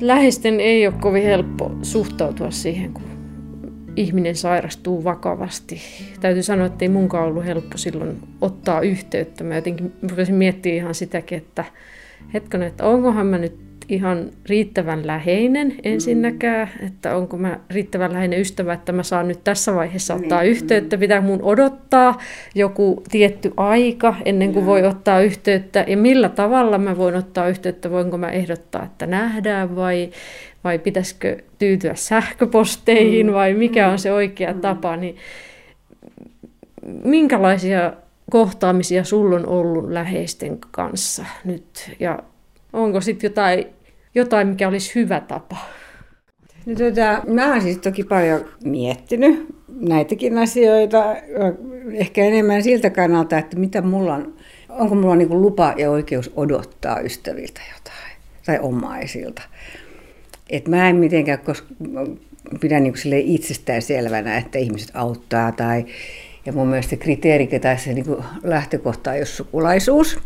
Läheisten ei ole kovin helppo suhtautua siihen, kun ihminen sairastuu vakavasti. Täytyy sanoa, että ei munkaan ollut helppo silloin ottaa yhteyttä. Mä jotenkin voisin miettiä ihan sitäkin, että hetkinen, että onkohan mä nyt ihan riittävän läheinen ensinnäkään, että onko mä riittävän läheinen ystävä, että mä saan nyt tässä vaiheessa ottaa yhteyttä, pitää mun odottaa joku tietty aika ennen kuin voi ottaa yhteyttä, ja millä tavalla mä voin ottaa yhteyttä, voinko mä ehdottaa, että nähdään vai pitäisikö tyytyä sähköposteihin vai mikä on se oikea tapa, niin minkälaisia kohtaamisia sulla on ollut läheisten kanssa nyt ja onko sitten jotain, mikä olisi hyvä tapa? No, mä oon siis toki paljon miettinyt näitäkin asioita, ehkä enemmän siltä kannalta, että mitä mulla on, onko mulla niin kuin lupa ja oikeus odottaa ystäviltä jotain tai omaisilta. Et mä en mitenkään pidä niin kuin itsestään selvänä, että ihmiset auttaa tai ja mun mielestä kriteeri tai se niin kuin lähtökohta ei ole sukulaisuus,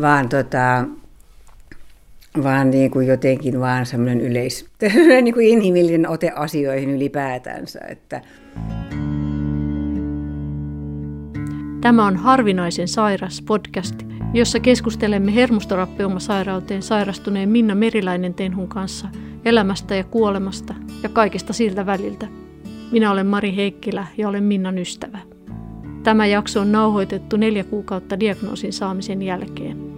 vaan vaan niin kuin jotenkin vaan semmoinen niin kuin inhimillinen ote asioihin ylipäätänsä. Että. Tämä on Harvinaisen sairas podcast, jossa keskustelemme hermostorappeumasairauteen sairastuneen Minna Meriläinen-Tenhun kanssa elämästä ja kuolemasta ja kaikesta siltä väliltä. Minä olen Mari Heikkilä ja olen Minnan ystävä. Tämä jakso on nauhoitettu 4 kuukautta diagnoosin saamisen jälkeen.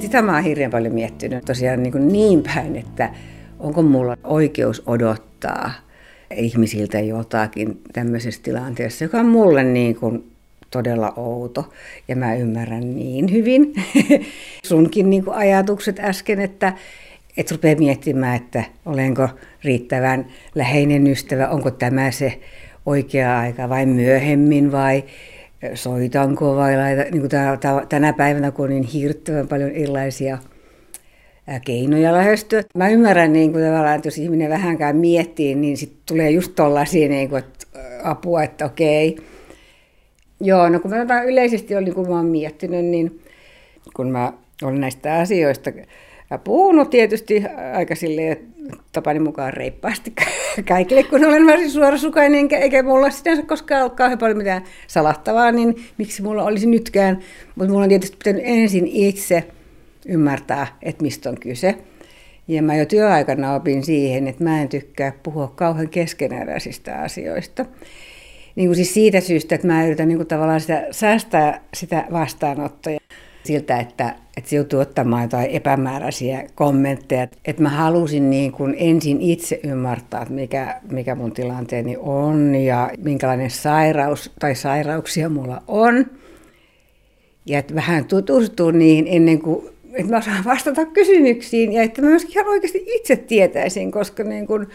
Sitä mä oon hirveän paljon miettinyt tosiaan niin päin, että onko mulla oikeus odottaa ihmisiltä jotakin tämmöisessä tilanteessa, joka on mulle niin kuin todella outo. Ja mä ymmärrän niin hyvin sunkin niin kuin ajatukset äsken, että et rupea miettimään, että olenko riittävän läheinen ystävä, onko tämä se oikea aika vai myöhemmin vai soitanko vai niin kuin tänä päivänä, kun on niin hirttävän paljon erilaisia keinoja lähestyä. Mä ymmärrän niin kuin tavallaan, että jos ihminen vähänkään miettii, niin sitten tulee just tollaisia niin kuin, että apua, että okei. Joo, no kun mä yleisesti olen, niin kun mä oon miettinyt, niin kun mä olen näistä asioista puhunut tietysti aika silleen tapani mukaan reippaasti kaikille, kun olen varsin suorasukainen, eikä mulla sinänsä koskaan ole kauhean paljon mitään salattavaa, niin miksi mulla olisi nytkään. Mutta mulla on tietysti pitänyt ensin itse ymmärtää, että mistä on kyse. Ja mä jo työaikana opin siihen, että mä en tykkää puhua kauhean keskeneräisistä asioista. Niin kuin siis siitä syystä, että mä yritän niin kuin tavallaan säästää sitä vastaanottoja siltä, että se joutuu ottamaan jotain epämääräisiä kommentteja. Että mä halusin niin kun ensin itse ymmärtää, että mikä mun tilanteeni on ja minkälainen sairaus tai sairauksia mulla on. Ja että vähän tutustua niihin ennen kuin, että mä osaan vastata kysymyksiin ja että mä myöskin ihan oikeasti itse tietäisin, koska niin kun,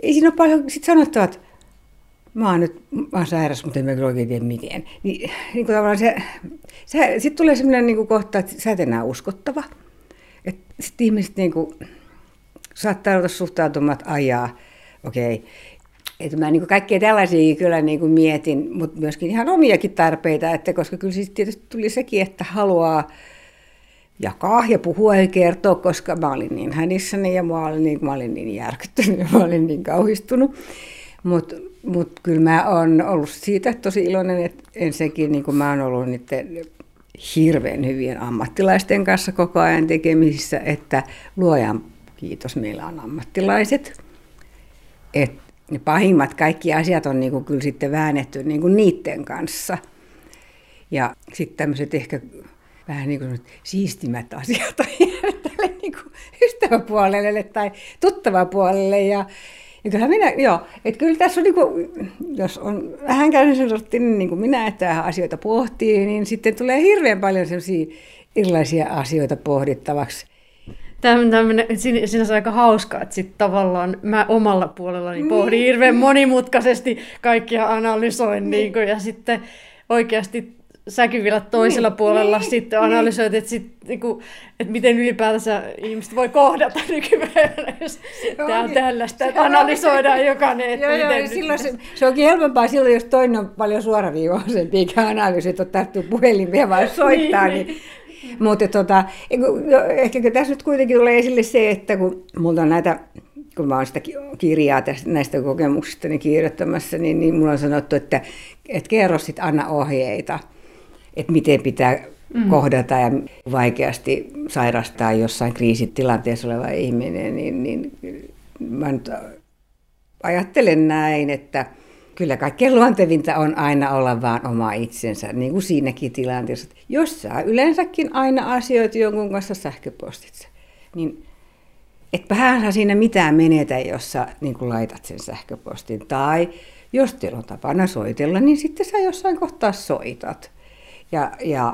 ei siinä ole paljon sit sanottua, että mä oon sairas, mutta en mä kyllä oikein tiedä miten. Niin tavallaan sitten tulee sellainen niin kuin kohta, että sä et enää uskottava. Sitten ihmiset niin kuin, saattaa olla suhtautumat ajaa. Okei. Okay. Mä niin kuin, kaikkea tällaisia kyllä niin kuin, mietin, mutta myöskin ihan omiakin tarpeita. Että, koska kyllä siis tietysti tuli sekin, että haluaa jakaa ja puhua ja kertoa, koska mä olin niin hänissäni ja mä olin niin järkyttynyt ja mä olin niin kauhistunut. Mutta kyllä mä oon ollut siitä tosi iloinen, että ensinnäkin niin mä oon ollut niiden hirveän hyvien ammattilaisten kanssa koko ajan tekemisissä, että luojan kiitos, meillä on ammattilaiset. Et ne pahimmat kaikki asiat on niin kyllä sitten väännetty niin niiden kanssa. Ja sitten tämmöiset ehkä vähän niin kuin siistimät asiat tälle niin ystäväpuolelle tai tuttavapuolelle ja kyllähän minä, joo, että kyllä tässä on, niin kuin, jos on vähän käynyt sorttinen niin kuin minä, että asioita pohtii, niin sitten tulee hirveän paljon sellaisia erilaisia asioita pohdittavaksi. Siinä on aika hauskaa, että sit tavallaan mä omalla puolellani pohdin hirveän monimutkaisesti kaikkia analysoin niin kuin, ja sitten oikeasti säkin vielä toisella puolella sitten analysoit, että, että miten ylipäätänsä ihmiset voi kohdata nykypäivänä, jos tämä on tällaista, että analysoidaan jokainen. Että joo, se onkin helpompaa silloin, jos toinen on paljon suoraviivaisempi, eikä analysoida, että tarttuu puhelimia vaan soittaa. Niin. Mutta ehkä tässä nyt kuitenkin tulee esille se, että kun multa on näitä, kun mä oon sitä kirjaa näistä kokemuksista niin kirjoittamassa, niin mulla on sanottu, että et kerro sit, anna ohjeita, että miten pitää kohdata ja vaikeasti sairastaa jossain kriisitilanteessa oleva ihminen, niin mä nyt ajattelen näin, että kyllä kaikkein luontevinta on aina olla vaan oma itsensä, niin kuin siinäkin tilanteessa. Jos saa yleensäkin aina asioita jonkun kanssa sähköpostitse, niin etpähän saa siinä mitään menetä, jos sä niin laitat sen sähköpostin. Tai jos teillä on tapana soitella, niin sitten sä jossain kohtaa soitat. Ja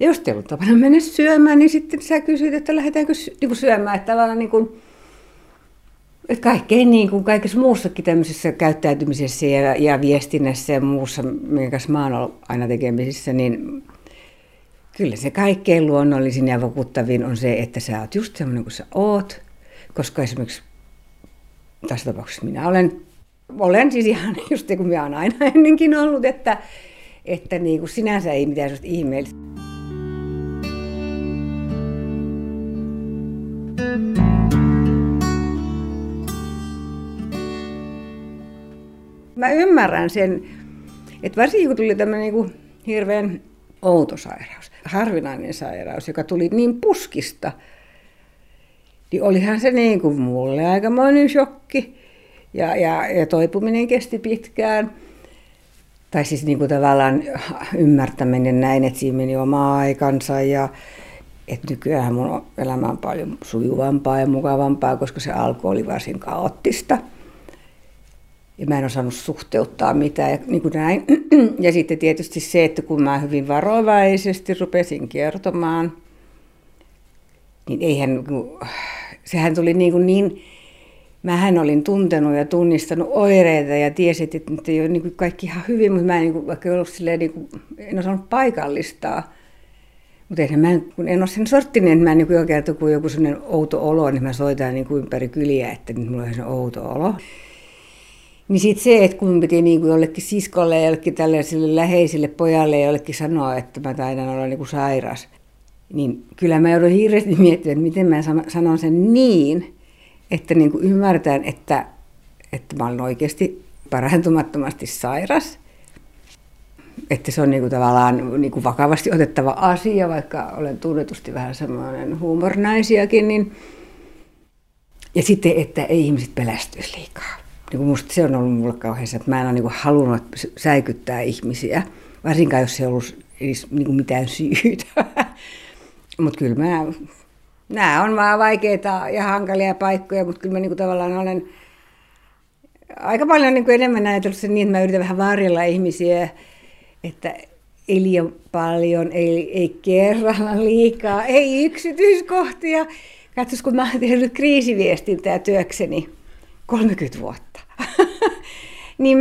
jos teillä on tapana mennä syömään, niin sitten sä kysyt, että lähdetäänkö syömään. Että tavallaan niin kuin, että kaikkein niin kuin kaikessa muussakin tämmöisessä käyttäytymisessä ja viestinnässä ja muussa, minkä kanssa mä oon ollut aina tekemisissä, niin kyllä se kaikkein luonnollisin ja vakuuttavin on se, että sä oot just semmoinen kuin sä oot, koska esimerkiksi tässä tapauksessa minä olen siis ihan just niin kuin minä olen aina ennenkin ollut, että niin kuin sinänsä ei mitään sellaista ihmeellistä. Mä ymmärrän sen, että varsinkin kun tuli tämmöinen niin kuin hirveän outo sairaus, harvinainen sairaus, joka tuli niin puskista, niin olihan se niin kuin mulle aikamoinen shokki ja toipuminen kesti pitkään. Tai siis niin kuin tavallaan ymmärtäminen näin, että siinä meni oma aikansa ja että nykyään mun elämä on paljon sujuvampaa ja mukavampaa, koska se alku oli varsin kaoottista. Ja mä en osannut suhteuttaa mitään ja niin kuin näin. Ja sitten tietysti se, että kun mä hyvin varovaisesti rupesin kertomaan, niin eihän, sehän tuli niin mähän olin tuntenut ja tunnistanut oireita ja tiesin, että nyt ei ole niin kuin kaikki ihan hyvin, mutta mä en, niin kuin, vaikka ollut silleen, niin kuin, en osannut paikallistaa. Mutta kun en ole sen sorttinen, että mä en niin kertoo, kun joku sellainen outo olo, niin mä soitan niin kuin ympäri kyliä, että nyt mulla on se outo olo. Niin sitten se, että kun piti niin kuin jollekin siskolle ja jollekin tällaiselle läheiselle pojalle ja jollekin sanoa, että mä taidan olla niin kuin sairas, niin kyllä mä joudun hirveästi miettimään, miten mä sanon sen niin, että niin kuin ymmärretään, että mä olen oikeasti parantumattomasti sairas. Että se on niin kuin tavallaan niin kuin vakavasti otettava asia, vaikka olen tunnetusti vähän semmoinen huumornaisiakin. Niin. Ja sitten, että ei ihmiset pelästyisi liikaa. Niin musta se on ollut mulle kauhean, että mä en ole niin kuin halunnut säikyttää ihmisiä, varsinkaan jos ei ollut edes niin kuin mitään syytä. Mutta kyllä nämä on vaan vaikeita ja hankalia paikkoja, mutta kyllä mä niin kuin tavallaan olen aika paljon niin kuin enemmän ajatellut sen niin, että mä yritän vähän varjella ihmisiä, että ei liian paljon, ei kerralla liikaa, ei yksityiskohtia. Katsos, kun mä oon tehnyt kriisiviestintää työkseni 30 vuotta. Niin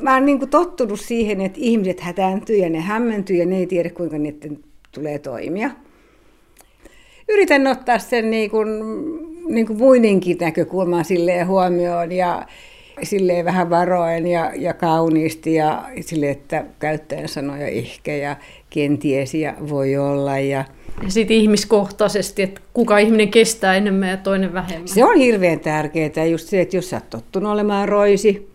mä oon niinku tottunut siihen, että ihmiset hätääntyy ja ne hämmentyy ja ne ei tiedä, kuinka niiden tulee toimia. Yritän ottaa sen niinku muidenkin näkökulman silleen huomioon ja silleen vähän varoen ja kauniisti ja silleen, että käyttäen sanoja ehkä ja kenties ja voi olla. Ja sitten ihmiskohtaisesti, että kuka ihminen kestää enemmän ja toinen vähemmän. Se on hirveän tärkeää just se, että jos sä oot tottunut olemaan roisi,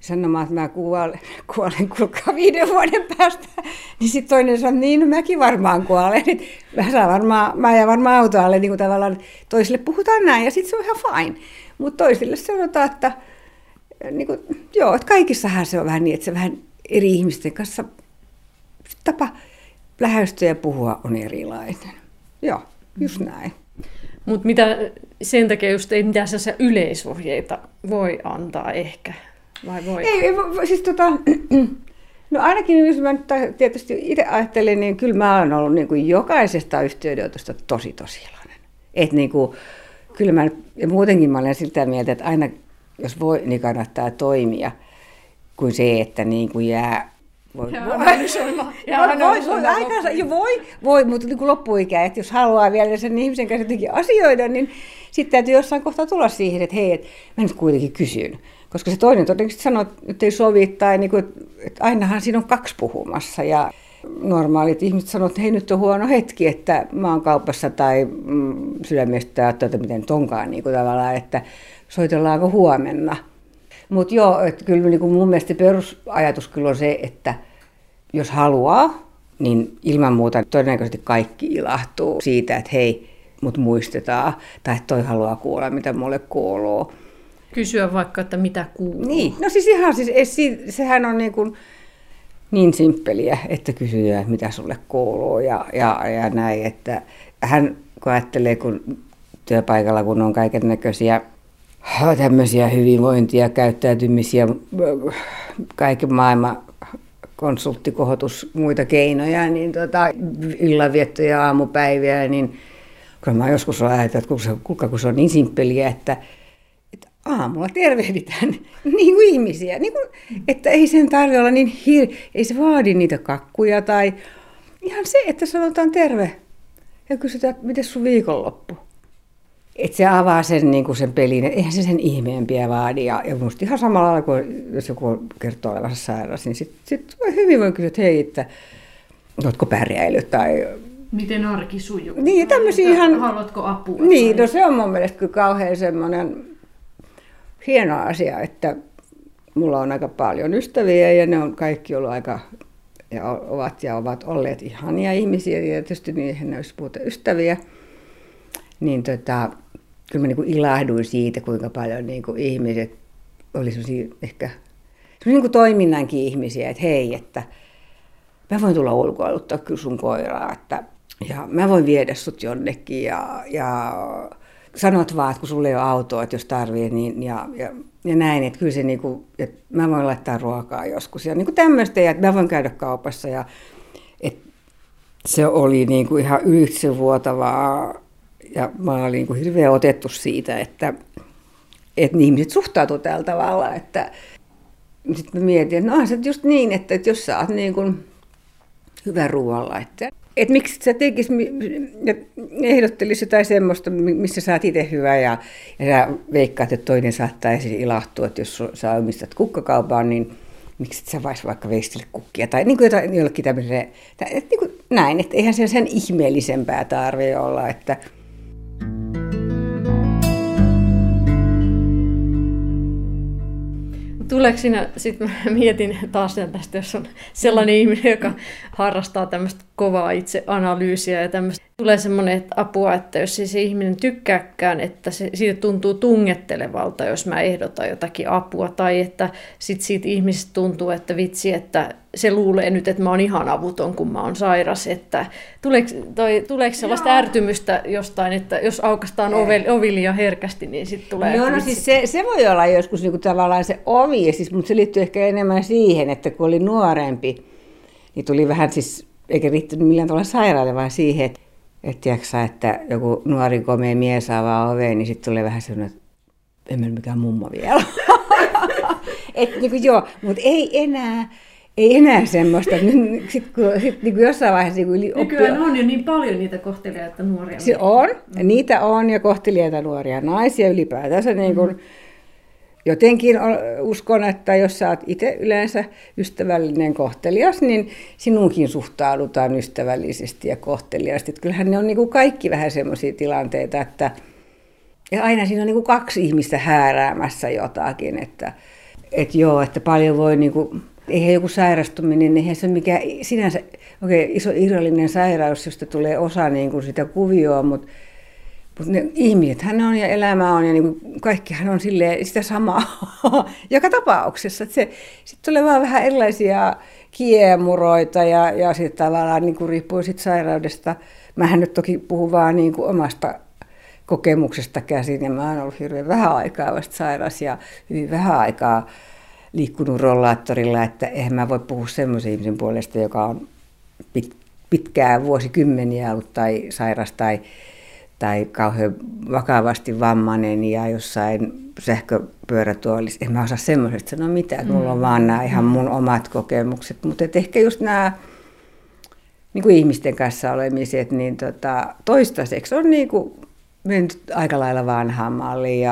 sanomaan, että mä kuolen kulkaa 5 vuoden päästä, niin sitten toinen sanoo, niin no mäkin varmaan kuolen. Mä jään varmaan autoalle, niin kuin tavallaan toisille puhutaan näin ja sitten se on ihan fine. Mutta toisille sanotaan, että niin kuin, joo, että kaikissahan se on vähän niin, että se vähän eri ihmisten kanssa tapa lähestyä ja puhua on erilainen. Joo, just näin. Mutta mitä sen takia just ei mitään sellaisia yleisohjeita voi antaa ehkä? Vai voi? Ei, siis no ainakin jos mä nyt tietysti itse ajattelen, niin kyllä mä olen ollut niin kuin jokaisesta yhteydenotosta tosi iloinen. Että niin kuin, kyllä mä ja muutenkin mä olen siltä mieltä, että aina jos voi, niin kannattaa toimia kuin se, että niin kuin jää. Voi, mutta niin kuin loppuikä, että jos haluaa vielä sen ihmisen kanssa jotenkin asioida, niin sitten täytyy jossain kohtaa tulla siihen, että hei, mä nyt kuitenkin kysyn. Koska se toinen todennäköisesti sanoo, että nyt ei sovi tai niin kuin, että ainahan siinä on kaksi puhumassa. Ja Normaalit ihmiset sanovat, että hei, nyt on huono hetki, että maankaupassa tai sydämestä ajattelee, että miten tonkaan niin tavallaan, että soitellaanko huomenna. Mutta joo, että kyllä niin kuin mun mielestä perusajatus kyllä on se, että jos haluaa, niin ilman muuta todennäköisesti kaikki ilahtuu siitä, että hei, mut muistetaan tai toi haluaa kuulla, mitä mulle kuuluu. Kysyä vaikka, että mitä kuuluu. Niin, no siis ihan, sehän on niin kuin niin simppeliä, että kysyä, mitä sulle kuuluu ja näin. Että hän ajattelee, kun työpaikalla kun on kaiken näköisiä tämmöisiä hyvinvointia, käyttäytymisiä, kaiken maailman konsulttikohotus, muita keinoja, niin illanviettoja, aamupäiviä, niin kyllä mä joskus olen ajatellut, että kun se on niin simppeliä, että aamulla tervehditään niin kuin ihmisiä. Niin kuin, että ei sen tarvitse olla niin ei se vaadi niitä kakkuja tai ihan se, että sanotaan terve ja kysytään, miten sun viikonloppu. Että se avaa sen, niin kuin sen pelin, eihän se sen ihmeempiä vaadi. Ja musta ihan samalla lailla, kun jos joku kertoo olevansa sairas, niin sit hyvin voi kysyä, että hei, että ootko pärjäillyt tai miten arki sujuu? Niin, tämmöisiä ihan haluatko apua? Niin, no se on mun mielestä kyllä kauhean semmoinen hieno asia, että mulla on aika paljon ystäviä ja ne on kaikki ollut aika ja ovat olleet ihania ihmisiä ja tietysti niihin ne olisi puhuta ystäviä. Niin kyllä mä niin kuin ilahduin siitä, kuinka paljon niin kuin ihmiset oli sellaisia ehkä niin kuin toiminnankin ihmisiä, että hei, että mä voin tulla ulkoiluttaa kyllä sun koiraa, että ja mä voin viedä sut jonnekin ja sanot vaan, että kun sulla ei ole autoa, että jos tarvii, niin ja näin, että kyllä se niin kuin, että mä voin laittaa ruokaa joskus ja niin kuin tämmöistä ja että mä voin käydä kaupassa ja että se oli niin kuin ihan ylitsevuotavaa ja mä olin niin kuin hirveän otettu siitä, että ihmiset suhtautuu tällä tavalla, että sitten mä mietin, että no se just niin, että jos sä oot niin kuin hyvä ruoalla, että miksi sä tekis ja ehdottelis jotain semmoista, missä saat itse hyvää ja sä veikkaat, että toinen saattaisi ilahtua, että jos sä omistat kukkakaupaan, niin miksi sä vois vaikka veistellä kukkia tai niin kuin jollekin tämmöiseen, että niin kuin näin, että eihän sen ihmeellisempää tarvitse olla, että tuleeko sinä, sitten mietin taas tästä, jos on sellainen ihminen, joka harrastaa tämmöistä kovaa itseanalyysiä ja tämmöistä. Tulee semmoinen apua, että jos ei se ihminen tykkääkään, että siitä tuntuu tungettelevalta, jos mä ehdotan jotakin apua. Tai että sit siitä ihmisestä tuntuu, että vitsi, että se luulee nyt, että mä oon ihan avuton, kun mä oon sairas. Että tuleeko sellaista ärtymystä jostain, että jos aukaistaan ovi liian herkästi, niin sitten tulee. No, siis se voi olla joskus niinku tavallaan se ovi, siis, mutta se liittyy ehkä enemmän siihen, että kun oli nuorempi, niin tuli vähän siis, eikä riittänyt millään tavalla sairaalle, vaan siihen, että tiedätkö, että joku nuori komea mies avaa oveen, niin sitten tulee vähän sellainen, että en mä mikään mummo vielä. Että niin kuin joo, mutta ei enää semmoista. Sitten niin kuin jossain vaiheessa niin yli oppia. Nykyään on jo niin paljon niitä kohteliaita nuoria. Se on, niitä on ja kohteliaita nuoria naisia ylipäätänsä. Niin kuin, jotenkin uskon, että jos sä oot itse yleensä ystävällinen kohtelias, niin sinunkin suhtaudutaan ystävällisesti ja kohteliaasti. Että kyllähän ne on niin kuin kaikki vähän semmoisia tilanteita, että ja aina siinä on niin kuin kaksi ihmistä hääräämässä jotakin. Että joo, että paljon voi, niin kuin, eihän joku sairastuminen, eihän se ole mikään sinänsä iso irrallinen sairaus, josta tulee osa niin kuin sitä kuvioa, mutta ihmisethän on ja elämä on ja niin kaikkihan on silleen sitä samaa joka tapauksessa. Sitten tulee vaan vähän erilaisia kiemuroita ja sitten tavallaan niin riippuu sit sairaudesta. Mähän nyt toki puhun vaan niin omasta kokemuksesta käsin ja mä oon ollut hirveän vähän aikaa vasta sairas ja hyvin vähän aikaa liikkunut rollaattorilla, että eihän mä voi puhua semmoisen ihmisen puolesta, joka on pitkään vuosikymmeniä ollut tai sairas tai kauhean vakavasti vammainen ja jossain sähköpyörätuolissa. En mä osaa semmoisesta sanoa mitään, että mulla on vaan nämä ihan mun omat kokemukset. Mutta ehkä just nämä niin kuin ihmisten kanssa olemiset, niin toistaiseksi on niin kuin mennyt aika lailla vanhaan malliin.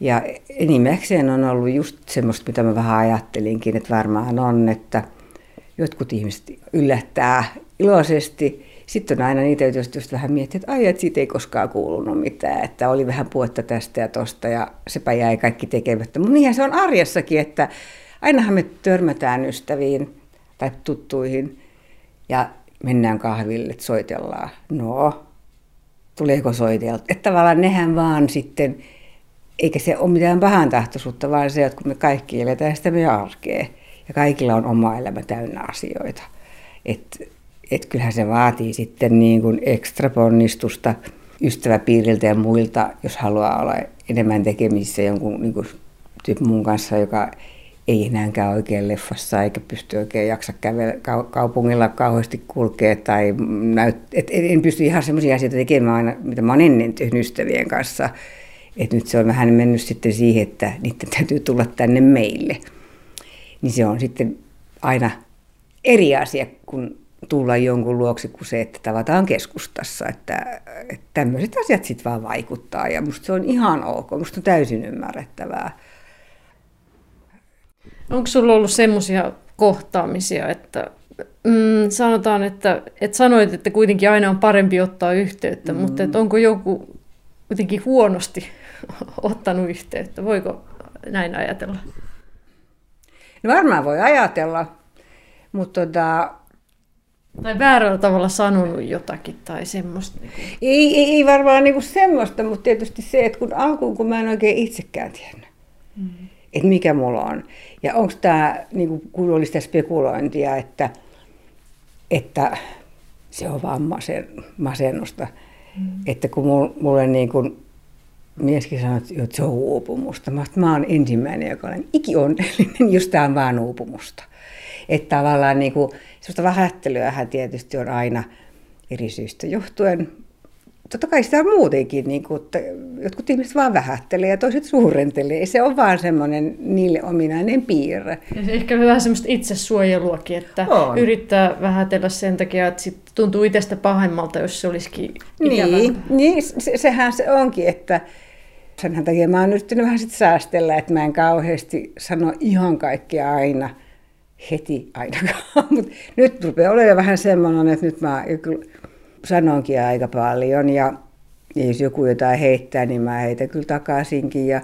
Ja enimmäkseen on ollut just semmoista, mitä mä vähän ajattelinkin, että varmaan on, että jotkut ihmiset yllättää iloisesti. Sitten on aina niitä, jos vähän miettii, että ai, että siitä ei koskaan kuulunut mitään, että oli vähän puhetta tästä ja tosta ja sepä jäi kaikki tekemättä. Mutta niinhän se on arjessakin, että ainahan me törmätään ystäviin tai tuttuihin ja mennään kahville, soitellaan. No, tuleeko soiteltu? Että tavallaan nehän vaan sitten, eikä se ole mitään pahantahtoisuutta, vaan se, että kun me kaikki eletään sitä meidän arkea ja kaikilla on oma elämä täynnä asioita. Että kyllähän se vaatii sitten niin kuin ekstra ponnistusta ystäväpiiriltä ja muilta, jos haluaa olla enemmän tekemisissä jonkun niin kuin tyyppi mun kanssa, joka ei enääkään oikein leffassa eikä pysty oikein jaksa kävellä kaupungilla kauheasti kulkea. Tai en pysty ihan semmoisia asioita tekemään aina, mitä mä oon ennen tehnyt ystävien kanssa. Et nyt se on vähän mennyt sitten siihen, että niiden täytyy tulla tänne meille. Niin se on sitten aina eri asia kuin tulla jonkun luoksi kuin se, että tavataan keskustassa. Että tämmöiset asiat sitten vaan vaikuttaa ja musta se on ihan ok, musta on täysin ymmärrettävää. Onko sulla ollut semmoisia kohtaamisia, että sanotaan, että sanoit, että kuitenkin aina on parempi ottaa yhteyttä, mutta että onko joku kuitenkin huonosti ottanut yhteyttä? Voiko näin ajatella? No varmaan voi ajatella, mutta tai väärällä tavalla sanonut jotakin tai semmoista. Ei varmaan niinku semmoista, mutta tietysti se, että kun alkuun, kun mä en oikein itsekään tiennyt, että mikä mulla on. Ja onko tämä, niinku, kun oli sitä spekulointia, että se on vaan masennusta. Että kun mulle niinku mieskin sanoi, että se on uupumusta. Mä oon ensimmäinen, joka olen ikionnellinen, jos tää on vaan uupumusta. Että tavallaan niinku, sellaista vähättelyähän tietysti on aina eri syistä johtuen. Totta kai sitä on muutenkin, niinku, että jotkut ihmiset vaan vähättelee ja toiset suurentelee. Se on vaan semmoinen niille ominainen piirre. Ja se ehkä vähän semmoista itsesuojeluakin, että on. Yrittää vähätellä sen takia, että sit tuntuu itsestä pahemmalta, jos se olisikin ikävää. Niin, sehän se onkin, että senhän takia mä oon yrittänyt vähän sit säästellä, että mä en kauheasti sano ihan kaikkea aina. Heti ainakaan, mutta nyt rupeaa olemaan vähän semmoinen, että nyt mä kyllä sanonkin aika paljon ja jos joku jotain heittää, niin mä heitän kyllä takaisinkin. Ja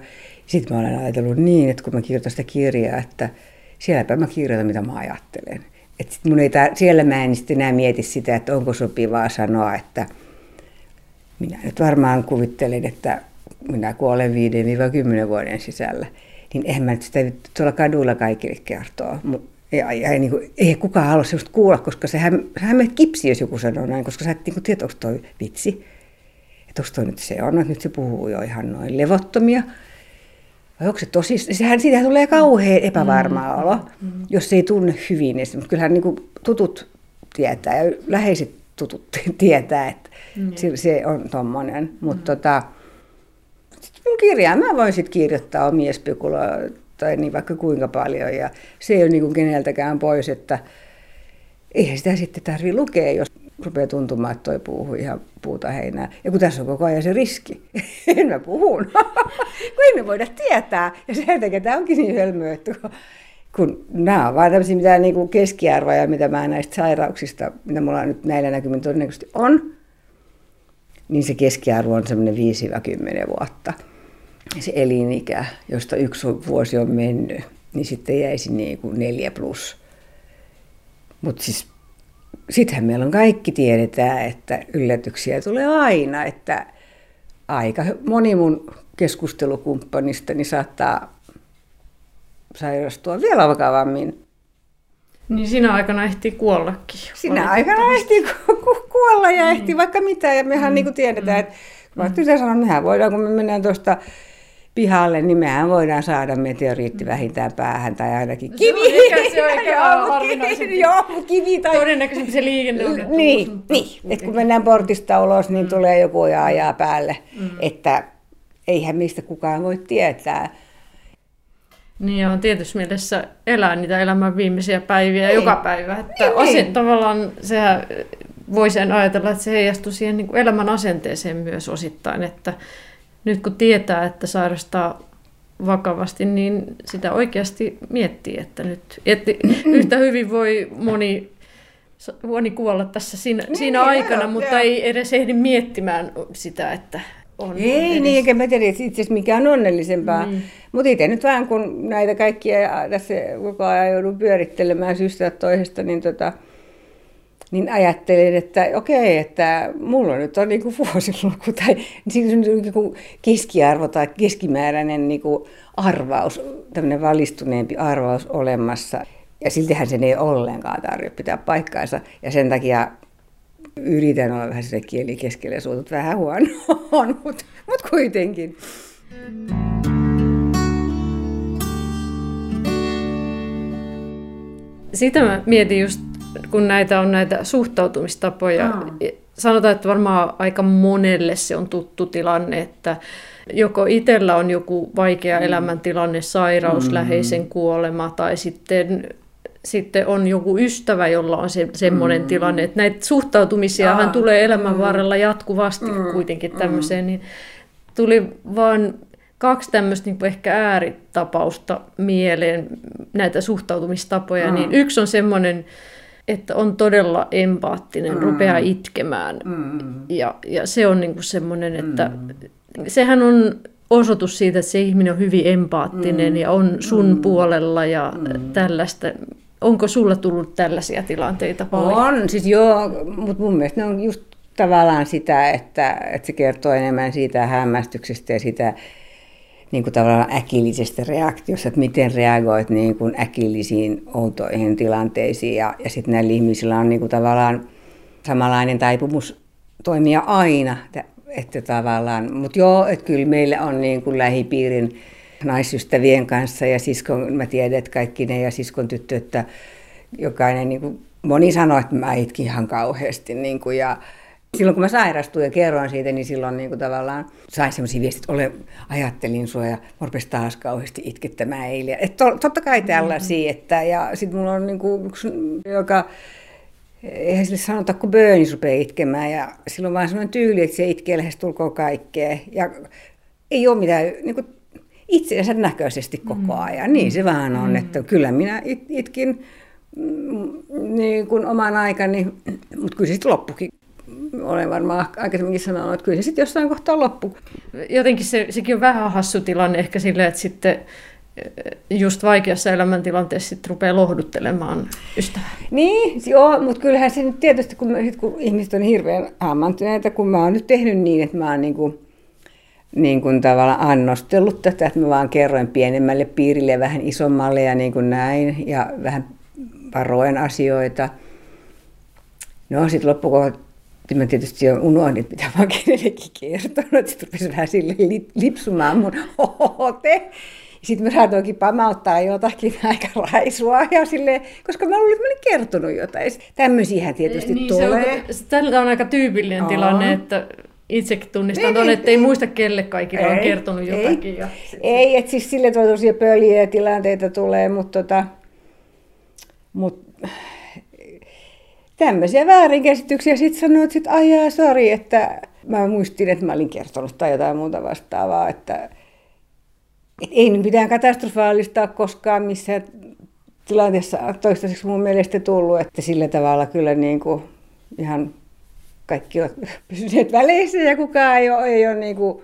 sitten mä olen ajatellut niin, että kun mä kirjoitan sitä kirjaa, että sielläpä mä kirjoitan, mitä mä ajattelen. Että sit mun ei siellä mä en sitten enää mieti sitä, että onko sopivaa sanoa, että minä nyt varmaan kuvittelen, että minä kuolen 5-10 vuoden sisällä. Niin eihän mä nyt sitä tuolla kadulla kaikille kertoa. Ja niin kuin, ei kukaan halua sellaista kuulla, koska sehän menet kipsi, jos joku sanoo näin, koska sä et niin tiedä, onko toi vitsi. Että onko toi nyt se on, että nyt se puhuu jo ihan noin levottomia. Vai onko se tosissaan? Siitähän tulee kauhean epävarma olo, jos se ei tunne hyvin. Mutta kyllähän niin kuin tutut tietää ja läheiset tutut tietää, että se on tommonen. Mutta kirjaa mä voin sitten kirjoittaa omia spekuloita niin vaikka kuinka paljon ja se ei ole niin kuin keneltäkään pois, että eihän sitä sitten tarvitse lukea, jos rupeaa tuntumaan, että toi puhuu ihan puuta heinää. Ja kun tässä on koko ajan se riski, en mä puhun, kun ei me voida tietää ja sen takia tämä onkin niin hölmöä, että kun nämä on vaan tämmöisiä mitään niin kuin keskiarvoja, mitä mä näistä sairauksista, mitä mulla nyt näillä näkymin todennäköisesti on, niin se keskiarvo on semmoinen 5-10 vuotta. Se elinikä, josta yksi vuosi on mennyt, niin sitten jäisi niin kuin 4+. Mutta siis sittenhän meillä on kaikki tiedetään, että yllätyksiä tulee aina, että aika moni mun keskustelukumppanistani saattaa sairastua vielä vakavammin. Niin sinä aikana ehtii kuollakin. Sinä aikana ehtii kuolla ja ehtii vaikka mitä. Ja mehän niin kuin tiedetään, että vaikka tytär sanoo, mehän voidaan, kun me mennään tuosta pihalle, niin mehän voidaan saada meteoriitti vähintään päähän tai ainakin kivi. Kivi tai todennäköisesti se liikenne on. Niin. Että kun mennään portista ulos, niin tulee joku ja ajaa päälle. Että eihän mistä kukaan voi tietää. Niin ja on tietysti mielessä elää niitä elämän viimeisiä päiviä joka päivä. Että osin tavallaan sehän voi sen ajatella, että se heijastuu siihen niin kuin elämän asenteeseen myös osittain. Että nyt kun tietää, että sairastaa vakavasti, niin sitä oikeasti miettii, että nyt yhtä hyvin voi moni kuolla tässä siinä aikana, mutta ei edes ehdi miettimään sitä, että on. Ei niin, eikä mä tiedä itse asiassa mikään onnellisempaa. Mm. Mutta itse nyt vähän, kun näitä kaikkia tässä koko ajan joudun pyörittelemään syystä toisesta, niin ajattelin, että okei, että mulla nyt on niinku vuosiluku tai niinku keskiarvo tai keskimääräinen niinku arvaus, tämmöinen valistuneempi arvaus olemassa. Ja siltihän sen ei ollenkaan tarvitse pitää paikkaansa. Ja sen takia yritän olla vähän sitä kieli keskellä ja suutut vähän huonoa, mutta kuitenkin. Sitä mä mietin just, kun näitä on näitä suhtautumistapoja. Sanotaan, että varmaan aika monelle se on tuttu tilanne, että joko itsellä on joku vaikea elämäntilanne, sairaus, läheisen kuolema tai sitten on joku ystävä, jolla on semmoinen tilanne, että näitä suhtautumisiahan tulee elämän varrella jatkuvasti kuitenkin tämmöiseen. Niin tuli vaan 2 tämmöistä niin ehkä ääritapausta mieleen, näitä suhtautumistapoja. Niin yksi on semmoinen, että on todella empaattinen, rupeaa itkemään. Ja se on niin kuin semmoinen, että sehän on osoitus siitä, että se ihminen on hyvin empaattinen ja on sun puolella ja tällaista. Onko sulla tullut tällaisia tilanteita paljon? On, siis joo, mutta mun mielestä ne on just tavallaan sitä, että se kertoo enemmän siitä hämmästyksestä ja sitä niin kuin tavallaan äkillisestä reaktiosta, että miten reagoit niin kuin äkillisiin outoihin tilanteisiin. Ja sitten näillä ihmisillä on niin kuin tavallaan samanlainen taipumus toimia aina. Että tavallaan, mutta joo, että kyllä meillä on niin kuin lähipiirin naisystävien kanssa ja siskon, mä tiedän, että kaikki ne ja siskon tyttö, että jokainen, niin kuin, moni sanoo, että mä itkin ihan kauheasti. Niin kuin, ja silloin kun mä sairastuin ja kerroin siitä, niin silloin niin kuin tavallaan sain sellaisia viestejä, että ajattelin sua ja mä rupesin taas kauheasti itkettämään eilen. Että totta kai tällaisia, että ja sit mulla on niin kuin yksi, joka... Eihän sille sanota, kun Böönis rupeaa itkemään ja silloin vaan sellainen tyyli, että se itkee lähes tulkoon kaikkea. Ja ei ole mitään niin itseensä näköisesti koko ajan. Niin se vähän on, että kyllä minä itkin niin kuin oman aikani, mutta kyllä se sitten loppukin. Olen varmaan aikaisemminkin sanonut, että kyllä se sitten jossain kohtaa loppu. Jotenkin sekin on vähän hassu tilanne ehkä silleen, että sitten... just vaikeassa elämäntilanteessa sitten rupeaa lohduttelemaan ystävää. Niin, joo, mutta kyllähän se nyt tietysti, kun ihmiset on hirveän ammantuneita, kun mä oon nyt tehnyt niin, että mä oon niin kuin tavallaan annostellut tätä, että mä vaan kerroin pienemmälle piirille ja vähän isommalle ja niin kuin näin, ja vähän varoen asioita. No sitten loppukohdassa mä tietysti unohdin, mitä mä oon kenellekin kertonut, sitten rupesi vähän silleen lipsumaan mun ohote. Sitten mä saatoinkin pamauttaa jotakin aika raisua, ja silleen, koska mä luulin, että mä olin kertonut jotain. Tämmöisiähän tietysti niin, tulee. Tällä on aika tyypillinen tilanne, että itsekin tunnistan tuonne, että ei muista kelle kaikille on kertonut jotakin. Ei, että siis silleen tosiaan pöliä tilanteita tulee, mutta tämmöisiä väärinkäsityksiä sitten sanoo, että aijaa, sori, että mä muistin, että mä olin kertonut tai jotain muuta vastaavaa, että... Et ei nyt mitään katastrofaalistaa koskaan missään tilanteessa toistaiseksi mun mielestä tullut, että sillä tavalla kyllä niin kuin ihan kaikki on pysyneet väleissä ja kukaan ei ole niin kuin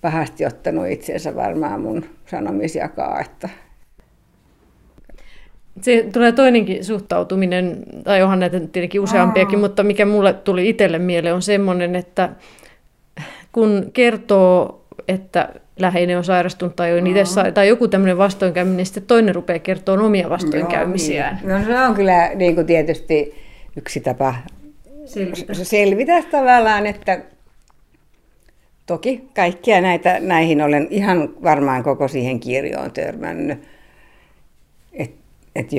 pahasti ottanut itseensä varmaan mun sanomisiakaan. Että. Se tulee toinenkin suhtautuminen, tai onhan näitä tietenkin useampiakin, mutta mikä mulle tuli itselle mieleen on semmoinen, että kun kertoo, että läheinen on sairastunut tai, tai joku tämmöinen vastoinkäyminen, niin sitten toinen rupeaa kertomaan omia vastoinkäymisiään. Niin. No se on kyllä niin kuin tietysti yksi tapa selvitä tavallaan, että toki kaikkia näihin olen ihan varmaan koko siihen kirjoon törmännyt. Että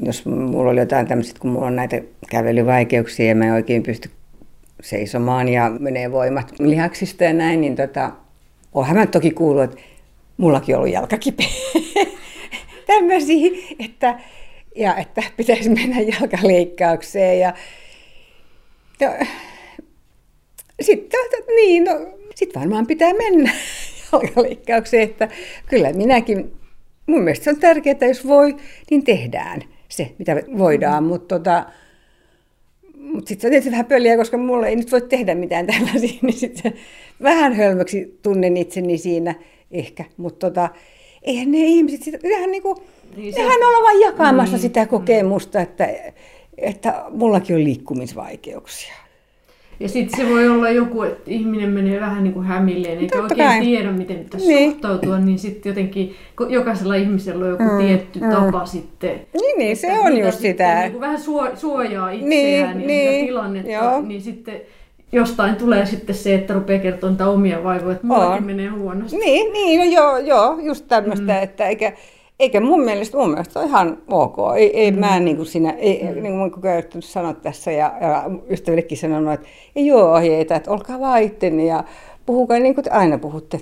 jos mulla oli jotain tämmöistä, kun mulla on näitä kävelyvaikeuksia ja mä en oikein pysty seisomaan ja menee voimat lihaksista ja näin, niin oonhan mä toki kuullut, että mullakin on ollut jalkakipeä. Tämmöisiä, että pitäisi mennä jalkaleikkaukseen. Sitten varmaan pitää mennä. jalkaleikkaukseen, että kyllä minäkin, mun mielestä se on tärkeää, että jos voi, niin tehdään se, mitä voidaan, mutta sitten se on tietysti vähän pöliä, koska mulla ei nyt voi tehdä mitään tällaisia, niin sitten vähän hölmöksi tunnen itseni siinä ehkä, mutta eihän ne ihmiset, nehän niinku, niin se nehän olla vaan jakamassa sitä kokemusta, että mullakin on liikkumisvaikeuksia. Ja sitten se voi olla joku, että ihminen menee vähän niin kuin hämilleen, eikä oikein tiedä, miten pitäisi suhtautua, niin sitten jotenkin jokaisella ihmisellä on joku tietty tapa sitten. Niin, se on just sitä. Niin kuin vähän suojaa itseään ja tilannetta, niin sitten jostain tulee sitten se, että rupeaa kertomaan niitä omia vaivoja, että mullakin menee huonosti. Niin, just tämmöistä, että eikä mun mielestä on ihan ok. Ei mä niin kuin siinä, niin kuin koko ajan yrittänyt sanoa tässä ja ystävillekin sanonut, että ei ole ohjeita, että olkaa vaan itteni ja puhukaa niin kuin te aina puhutte.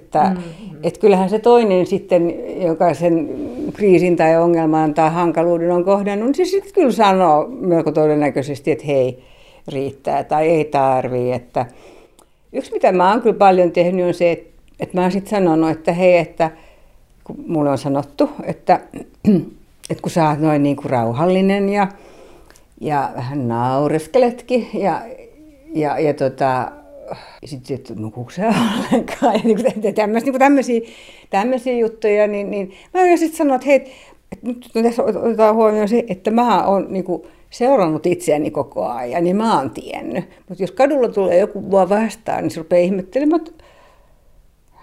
Että kyllähän se toinen sitten, joka sen kriisin tai ongelman tai hankaluuden on kohdannut, niin se sitten kyllä sanoo melko todennäköisesti, että hei, riittää tai ei tarvii. Että yksi mitä mä oon kyllä paljon tehnyt on se, että mä oon sitten sanonut, että hei, että mulle on sanottu, että kun sä oot noin niin kuin rauhallinen ja vähän naureskeletkin ja sitten nukuuko sä ollenkaan ja tämmöisiä juttuja, niin mä oon sitten sanonut, että hei, että nyt tässä otetaan huomioon se, että mä oon niin kuin seurannut itseäni koko ajan ja mä oon tiennyt. Mutta jos kadulla tulee joku mua vastaan, niin se rupeaa ihmettelemään,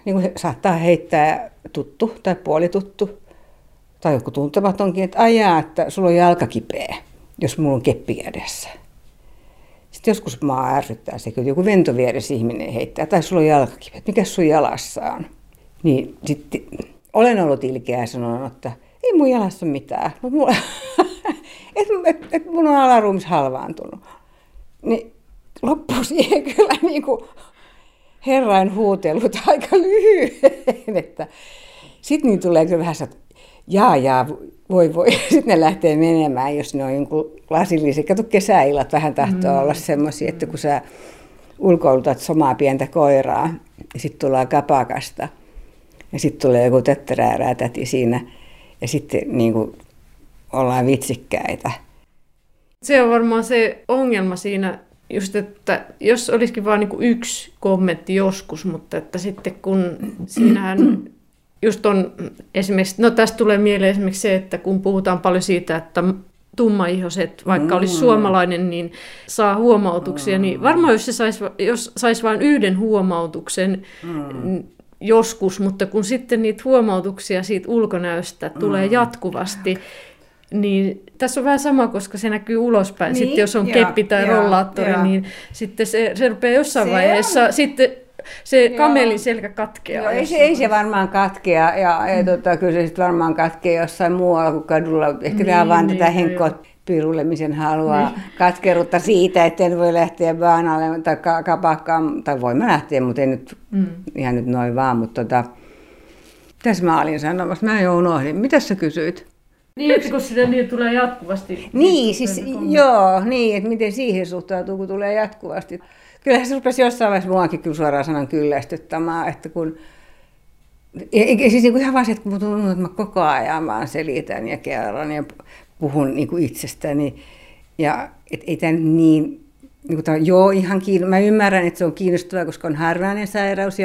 niin kuin saattaa heittää tuttu tai puolituttu tai joku tuntematonkin, että ajaa, että sulla on jalka kipeä, jos mulla on keppi edessä. Sitten joskus mä ärsyttää se, kun joku ventovieressä ihminen heittää, tai sulla on jalka kipeä, mikä sun jalassa on. Niin sitten olen ollut ilkeä ja sanonut, että ei mun jalassa ole mitään, mutta mulla et mun on alaruumis halvaantunut. Niin loppuu siihen kyllä niin kuin Herran huutelut aika lyhyen, että sitten niin tulee kyllä vähän että jaa, voi, sitten ne lähtee menemään, jos ne on jonkun lasilliset. Kato kesäillat vähän tahtoo olla semmoisia, että kun sä ulkoilutat somaa pientä koiraa ja sitten tullaan kapakasta ja sitten tulee joku tötterää täti siinä ja sitten niin kuin ollaan vitsikkäitä. Se on varmaan se ongelma siinä. Just, että jos olisikin vaan niinku yksi kommentti joskus, mutta että sitten kun siinähän just on esimerkiksi, no tästä tulee mieleen esimerkiksi se, että kun puhutaan paljon siitä, että tummaihoiset, vaikka olisi suomalainen, niin saa huomautuksia, niin varmaan jos sais vain yhden huomautuksen joskus, mutta kun sitten niitä huomautuksia siitä ulkonäöstä tulee jatkuvasti, niin tässä on vähän sama, koska se näkyy ulospäin. Niin, sitten jos on keppi tai rollaattori, niin sitten se rupeaa jossain vaiheessa, sitten se kamelin selkä katkeaa. Ei se varmaan katkea, ja kyllä se sitten varmaan katkeaa jossain muualla kuin kadulla. Ehkä tämä vaan tätä henkkoa pirulemisen haluaa, katkerutta siitä, että en voi lähteä baanalle tai kapakkaan, tai voi mä lähteä, mutta ei nyt ihan nyt noin vaan. Mutta tässä mä olin sanomassa, mä jo unohdin. Mitäs sä kysyit? Niin, kun sitä tulee jatkuvasti. Niin, siis että miten siihen suhtautuu, kun tulee jatkuvasti. Kyllähän se rupesi jossain vaiheessa muakin kyllä suoraan sanan kyllästyttämään, että kun siis niin kuin ihan vaan se, että kun tuntuu, että mä koko ajan vaan selitän ja kerron ja puhun niin kuin itsestäni. Ja ei tämä niin kuin tämä on ihan mä ymmärrän, että se on kiinnostavaa, koska on harvinainen sairaus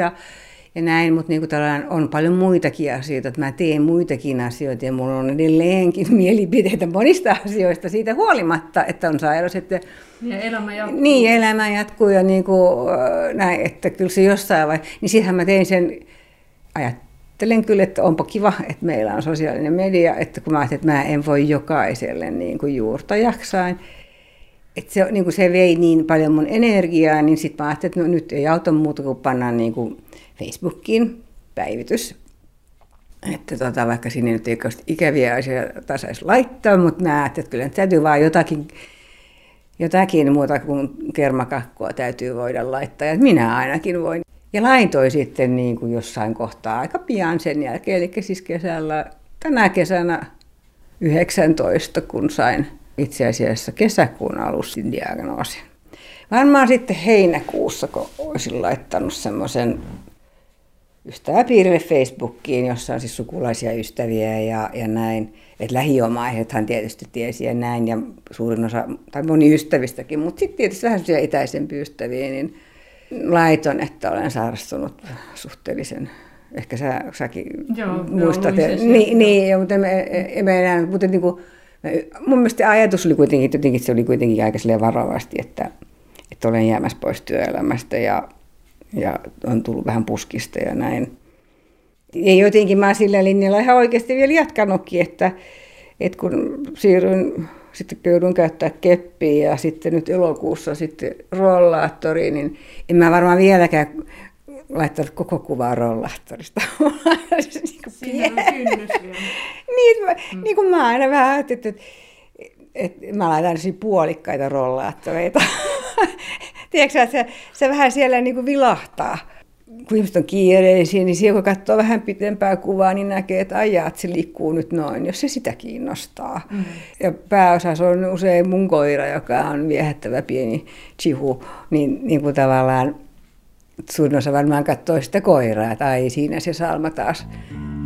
ja näin, mutta niin on paljon muitakin asioita, että mä teen muitakin asioita ja mulla on edelleenkin mielipiteitä monista asioista siitä huolimatta, että on sairaus. Että ja elämä jatkuu. Niin, elämä jatkuu ja niin kuin, näin, että kyllä se jossain vaiheessa. Niin siitähän mä tein sen, ajattelen kyllä, että onpa kiva, että meillä on sosiaalinen media, että kun mä ajattelin, että mä en voi jokaiselle niin kuin juurta jaksain. Että se, niin kuin se vei niin paljon mun energiaa, niin sitten mä ajattelin, että nyt ei auta muuta kuin pannaan niin kuin Facebookin päivitys, että vaikka sinne nyt ei ikäviä asioita saisi laittaa, mutta mä ajattelin, että kyllä nyt täytyy vaan jotakin muuta kuin kermakakkua täytyy voida laittaa, ja minä ainakin voin. Ja laitoin sitten niin kuin jossain kohtaa aika pian sen jälkeen, eli siis tänä kesänä 19, kun sain itse asiassa kesäkuun alussa diagnoosin. Varmaan sitten heinäkuussa, kun olisin laittanut semmoisen ystäväpiirille Facebookiin, jossa on siis sukulaisia ystäviä ja näin. Et lähiomaisethan tietysti tiesi ja näin, ja suurin osa, tai moni ystävistäkin, mutta sitten tietysti vähän sellaisia itäisempiä ystäviä, niin laiton, että olen sairastunut suhteellisen. Ehkä säkin muistat. Niin, mutta emme enää, mutta niin kuin, mun mielestä ajatus oli kuitenkin, se oli kuitenkin aika varovasti, että olen jäämässä pois työelämästä ja on tullut vähän puskista ja näin. Ja jotenkin mä sillä linjalla ihan oikeasti vielä jatkanutkin, että kun siirryin, sitten joudun käyttää keppiä ja sitten nyt elokuussa sitten rollaattoriin, niin en mä varmaan vieläkään laittaa koko kuvaa rollahtorista. Siinä on kynnys vielä. Niin kuin mä aina vähän ajattelin, että mä laitan puolikkaita rollaattoreita. Tiedätkö, että se vähän siellä niin kuin vilahtaa. Kun ihmiset on kiireisiä, niin siellä kun katsoo vähän pitempää kuvaa, niin näkee, että ajat, se liikkuu nyt noin, jos se sitä kiinnostaa. Mm-hmm. Ja pääosassa on usein mun koira, joka on viehättävä pieni chihu, niin kuin tavallaan suurin osa varmaan katsoi sitä koiraa, että ai siinä se salma taas.